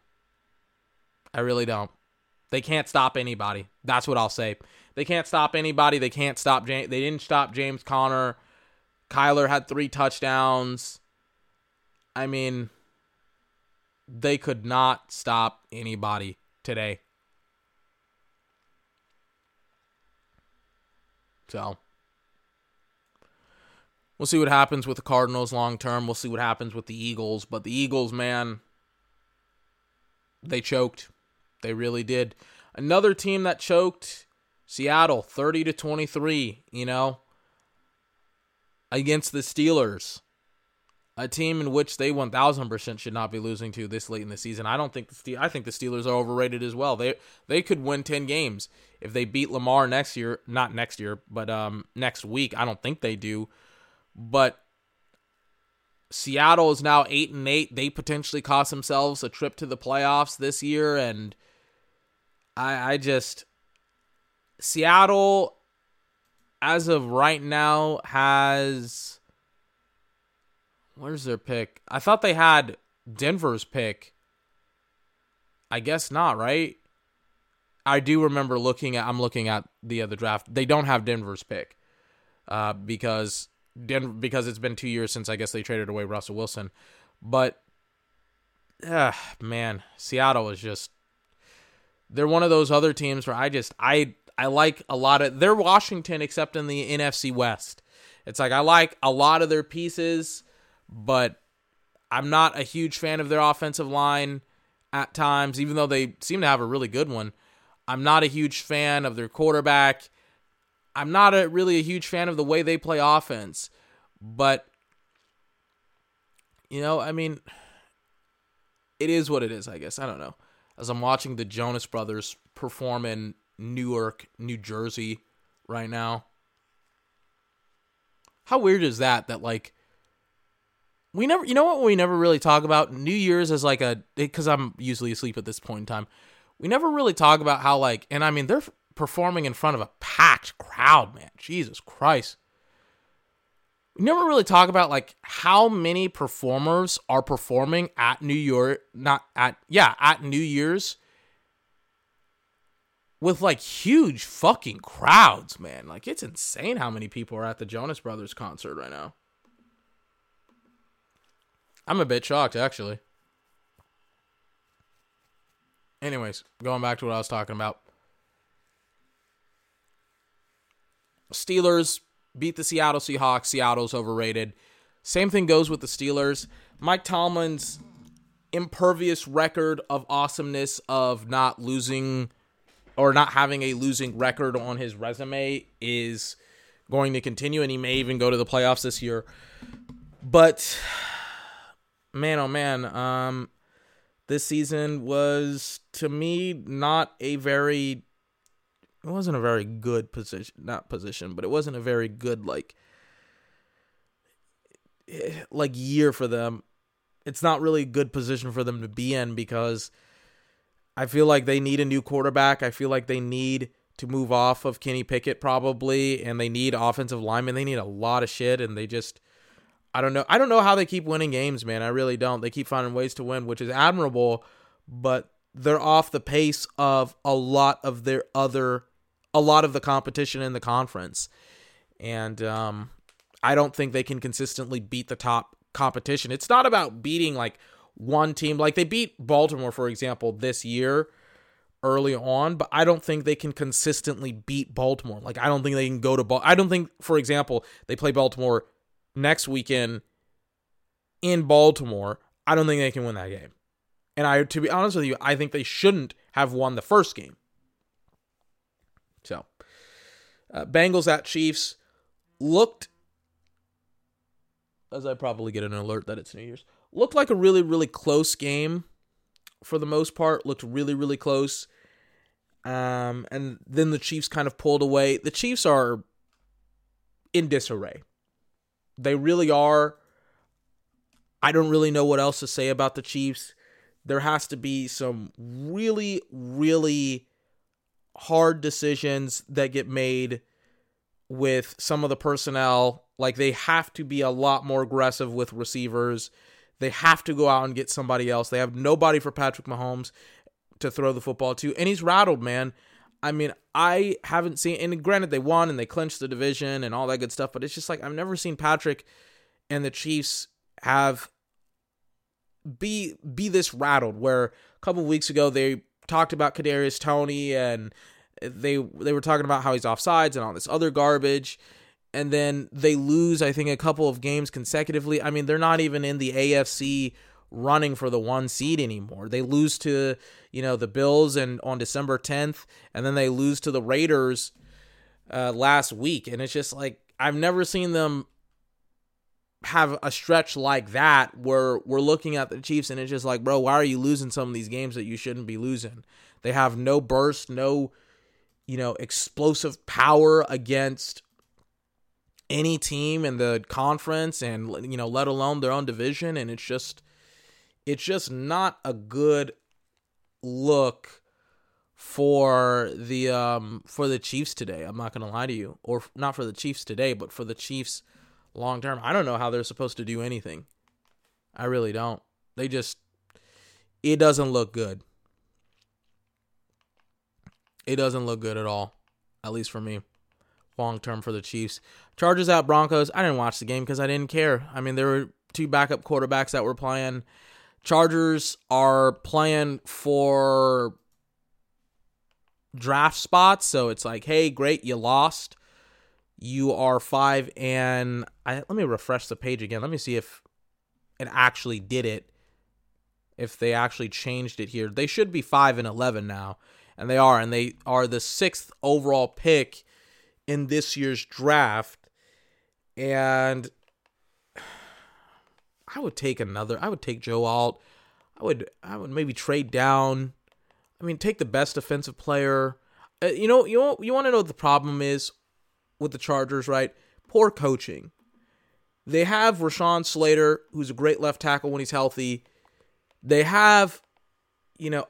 I really don't. They can't stop anybody. That's what I'll say. They can't stop anybody. They can't stop James. They didn't stop James Conner. Kyler had three touchdowns. I mean, they could not stop anybody today. So we'll see what happens with the Cardinals long term. We'll see what happens with the Eagles. But the Eagles, man, they choked. They really did. Another team that choked, Seattle, thirty to twenty-three, you know, against the Steelers. A team in which they one thousand percent should not be losing to this late in the season. I don't think the Ste- I think the Steelers are overrated as well. They they could win ten games if they beat Lamar next year, not next year, but um next week. I don't think they do. But Seattle is now eight and eight. They potentially cost themselves a trip to the playoffs this year, and I I just Seattle as of right now has. Where's their pick? I thought they had Denver's pick. I guess not, right? I do remember looking at, I'm looking at the other draft. They don't have Denver's pick uh, because Denver, because it's been two years since I guess they traded away Russell Wilson. But, uh, man, Seattle is just, they're one of those other teams where I just, I, I like a lot of, they're Washington except in the N F C West. It's like I like a lot of their pieces, but I'm not a huge fan of their offensive line at times, even though they seem to have a really good one. I'm not a huge fan of their quarterback. I'm not a, really a huge fan of the way they play offense. But, you know, I mean, it is what it is, I guess. I don't know. As I'm watching the Jonas Brothers perform in Newark, New Jersey right now. How weird is that, that like, We never, you know what we never really talk about? New Year's is like a, because I'm usually asleep at this point in time. We never really talk about how like, and I mean, they're performing in front of a packed crowd, man. Jesus Christ. We never really talk about like how many performers are performing at New York, not at, yeah, at New Year's with like huge fucking crowds, man. Like it's insane how many people are at the Jonas Brothers concert right now. I'm a bit shocked, actually. Anyways, going back to what I was talking about. Steelers beat the Seattle Seahawks. Seattle's overrated. Same thing goes with the Steelers. Mike Tomlin's impervious record of awesomeness of not losing or not having a losing record on his resume is going to continue, and he may even go to the playoffs this year. But man, oh man, um, this season was, to me, not a very, it wasn't a very good position, not position, but it wasn't a very good, like, like year for them. It's not really a good position for them to be in, because I feel like they need a new quarterback. I feel like they need to move off of Kenny Pickett probably, and they need offensive linemen. They need a lot of shit, and they just, I don't know. I don't know how they keep winning games, man. I really don't. They keep finding ways to win, which is admirable, but they're off the pace of a lot of their other, a lot of the competition in the conference. And um, I don't think they can consistently beat the top competition. It's not about beating like one team. Like they beat Baltimore, for example, this year early on, but I don't think they can consistently beat Baltimore. Like I don't think they can go to Bal- I don't think, for example, they play Baltimore next weekend in Baltimore. I don't think they can win that game. And I, to be honest with you, I think they shouldn't have won the first game. So, uh, Bengals at Chiefs looked, as I probably get an alert that it's New Year's, looked like a really, really close game for the most part. Looked really, really close. Um, and then the Chiefs kind of pulled away. The Chiefs are in disarray. They really are. I don't really know what else to say about the Chiefs. There has to be some really, really hard decisions that get made with some of the personnel. Like they have to be a lot more aggressive with receivers. They have to go out and get somebody else. They have nobody for Patrick Mahomes to throw the football to. And he's rattled, man. I mean, I haven't seen, and granted they won and they clinched the division and all that good stuff, but it's just like, I've never seen Patrick and the Chiefs have be be this rattled, where a couple of weeks ago they talked about Kadarius Toney and they they were talking about how he's offsides and all this other garbage, and then they lose I think a couple of games consecutively. I mean, they're not even in the A F C running for the one seed anymore. They lose to, you know, the Bills and on December tenth, and then they lose to the Raiders uh, last week, and it's just like, I've never seen them have a stretch like that where we're looking at the Chiefs and it's just like, bro, why are you losing some of these games that you shouldn't be losing? They have no burst, no, you know, explosive power against any team in the conference and, you know, let alone their own division. And it's just, it's just not a good look for the, um, for the Chiefs today. I'm not going to lie to you, or not for the Chiefs today, but for the Chiefs long term. I don't know how they're supposed to do anything. I really don't. They just, it doesn't look good. It doesn't look good at all, at least for me, long term for the Chiefs. Chargers at Broncos. I didn't watch the game because I didn't care. I mean, there were two backup quarterbacks that were playing. Chargers are playing for draft spots, so it's like, hey, great, you lost. You are five and I, let me refresh the page again. Let me see if it actually did it. If they actually changed it here, they should be five and eleven now, and they are, and they are the sixth overall pick in this year's draft. And I would take another. I would take Joe Alt. I would. I would maybe trade down. I mean, take the best defensive player. Uh, you know. You know, you want to know what the problem is with the Chargers, right? Poor coaching. They have Rashawn Slater, who's a great left tackle when he's healthy. They have, you know,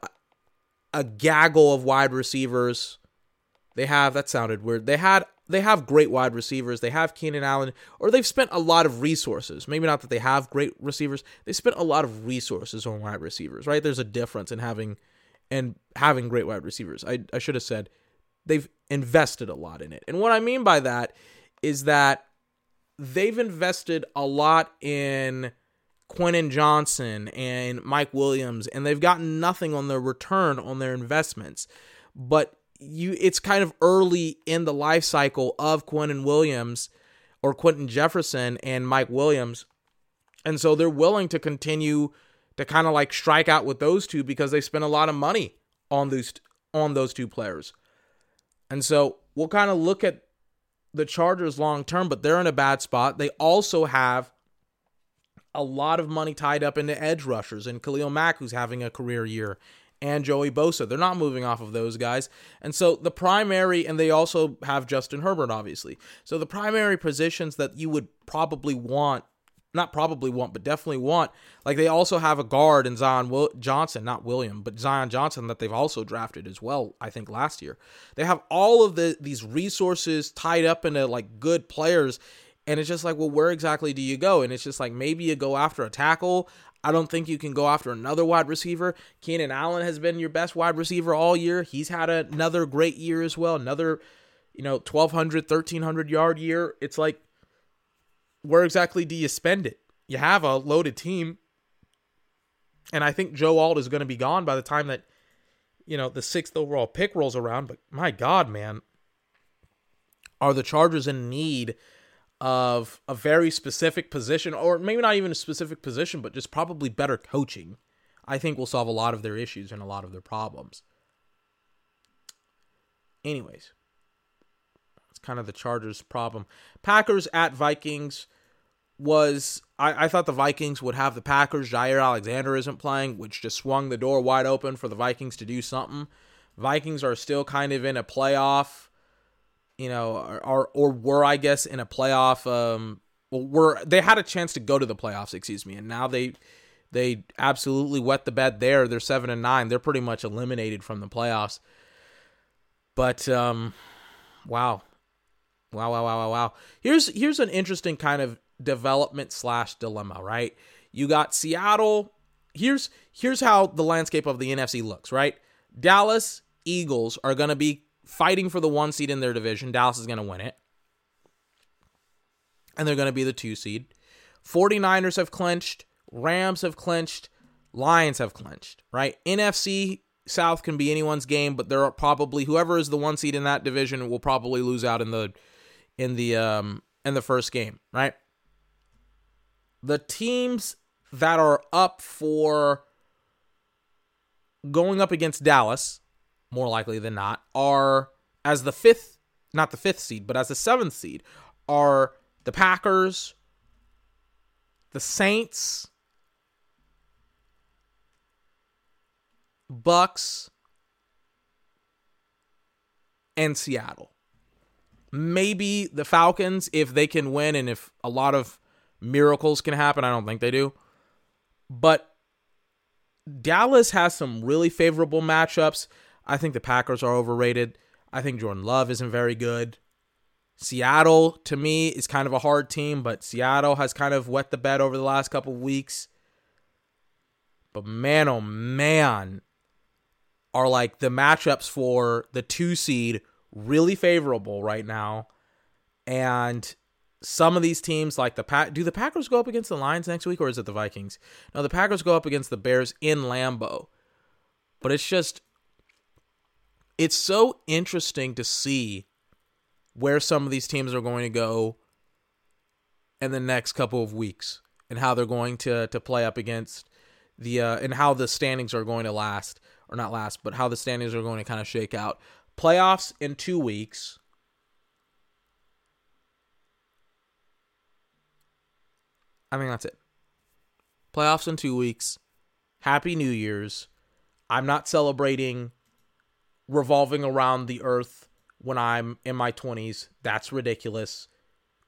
a gaggle of wide receivers. They have, that sounded weird. They had, they have great wide receivers. They have Keenan Allen, or they've spent a lot of resources. Maybe not that they have great receivers. They spent a lot of resources on wide receivers, right? There's a difference in having, and having great wide receivers. I, I should have said, they've invested a lot in it. And what I mean by that is that they've invested a lot in Quentin Johnson and Mike Williams, and they've gotten nothing on their return on their investments. But you it's kind of early in the life cycle of Quentin Williams or Quentin Jefferson and Mike Williams. And so they're willing to continue to kind of like strike out with those two because they spent a lot of money on those on those two players. And so we'll kind of look at the Chargers long term, but they're in a bad spot. They also have a lot of money tied up into edge rushers and Khalil Mack, who's having a career year, and Joey Bosa. They're not moving off of those guys. And so the primary, and they also have Justin Herbert, obviously. So the primary positions that you would probably want, not probably want, but definitely want, like they also have a guard in Zion Will- Johnson, not William, but Zion Johnson that they've also drafted as well, I think last year. They have all of the these resources tied up into like good players. And it's just like, well, where exactly do you go? And it's just like, maybe you go after a tackle. I don't think you can go after another wide receiver. Keenan Allen has been your best wide receiver all year. He's had another great year as well. Another, you know, twelve hundred, thirteen hundred yard year. It's like, where exactly do you spend it? You have a loaded team. And I think Joe Alt is going to be gone by the time that, you know, the sixth overall pick rolls around. But my God, man, are the Chargers in need of a very specific position, or maybe not even a specific position, but just probably better coaching, I think will solve a lot of their issues and a lot of their problems. Anyways, that's kind of the Chargers' problem. Packers at Vikings was, I, I thought the Vikings would have the Packers. Jair Alexander isn't playing, which just swung the door wide open for the Vikings to do something. Vikings are still kind of in a playoff You know, or, or or were, I guess, in a playoff, um, well, were, they had a chance to go to the playoffs, excuse me, and now they they absolutely wet the bed there. They're seven and nine. They're pretty much eliminated from the playoffs. But um, wow, wow, wow, wow, wow, wow. Here's here's an interesting kind of development slash dilemma, right? You got Seattle. Here's here's how the landscape of the N F C looks, right? Dallas Eagles are going to be fighting for the one seed in their division. Dallas is going to win it. And they're going to be the two seed. forty-niners have clinched. Rams have clinched. Lions have clinched, right? N F C South can be anyone's game, but there are probably, whoever is the one seed in that division will probably lose out in the, in the, um, in the first game, right? The teams that are up for going up against Dallas, more likely than not, are as the fifth, not the fifth seed, but as the seventh seed, are the Packers, the Saints, Bucks, and Seattle. Maybe the Falcons, if they can win, and if a lot of miracles can happen. I don't think they do. But Dallas has some really favorable matchups. I think the Packers are overrated. I think Jordan Love isn't very good. Seattle, to me, is kind of a hard team, but Seattle has kind of wet the bed over the last couple of weeks. But man, oh man, are like the matchups for the two seed really favorable right now. And some of these teams, like the Pack, do the Packers go up against the Lions next week, or is it the Vikings? No, the Packers go up against the Bears in Lambeau. But it's just, it's so interesting to see where some of these teams are going to go in the next couple of weeks, and how they're going to to play up against the uh, and how the standings are going to last or not last, but how the standings are going to kind of shake out. Playoffs in two weeks. I think that's it. Playoffs in two weeks. Happy New Year's. I'm not celebrating revolving around the earth when I'm in my twenties. That's ridiculous.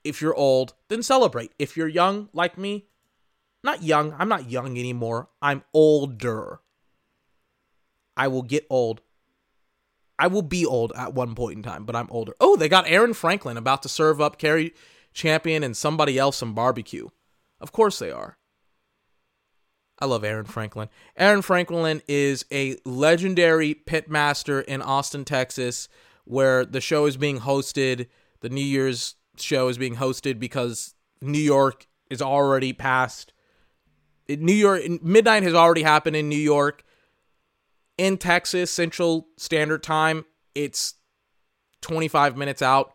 If you're old, then celebrate. If you're young, like me, not young, I'm not young anymore. I'm older. I will get old. I will be old at one point in time, but I'm older. Oh, they got Aaron Franklin about to serve up Carrie Champion and somebody else some barbecue. Of course they are. I love Aaron Franklin. Aaron Franklin is a legendary pitmaster in Austin, Texas, where the show is being hosted. The New Year's show is being hosted because New York is already past. New York, midnight has already happened in New York. In Texas, Central Standard Time, It's twenty-five minutes out.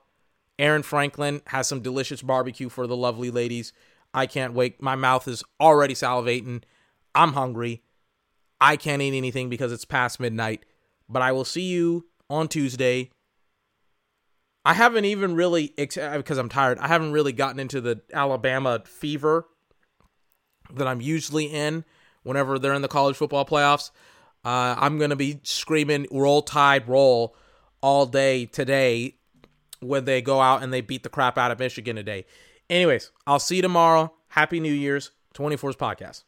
Aaron Franklin has some delicious barbecue for the lovely ladies. I can't wait. My mouth is already salivating. I'm hungry. I can't eat anything because it's past midnight. But I will see you on Tuesday. I haven't even really, because I'm tired, I haven't really gotten into the Alabama fever that I'm usually in whenever they're in the college football playoffs. Uh, I'm going to be screaming Roll Tide Roll all day today when they go out and they beat the crap out of Michigan today. Anyways, I'll see you tomorrow. Happy New Year's, twenty-four's podcast.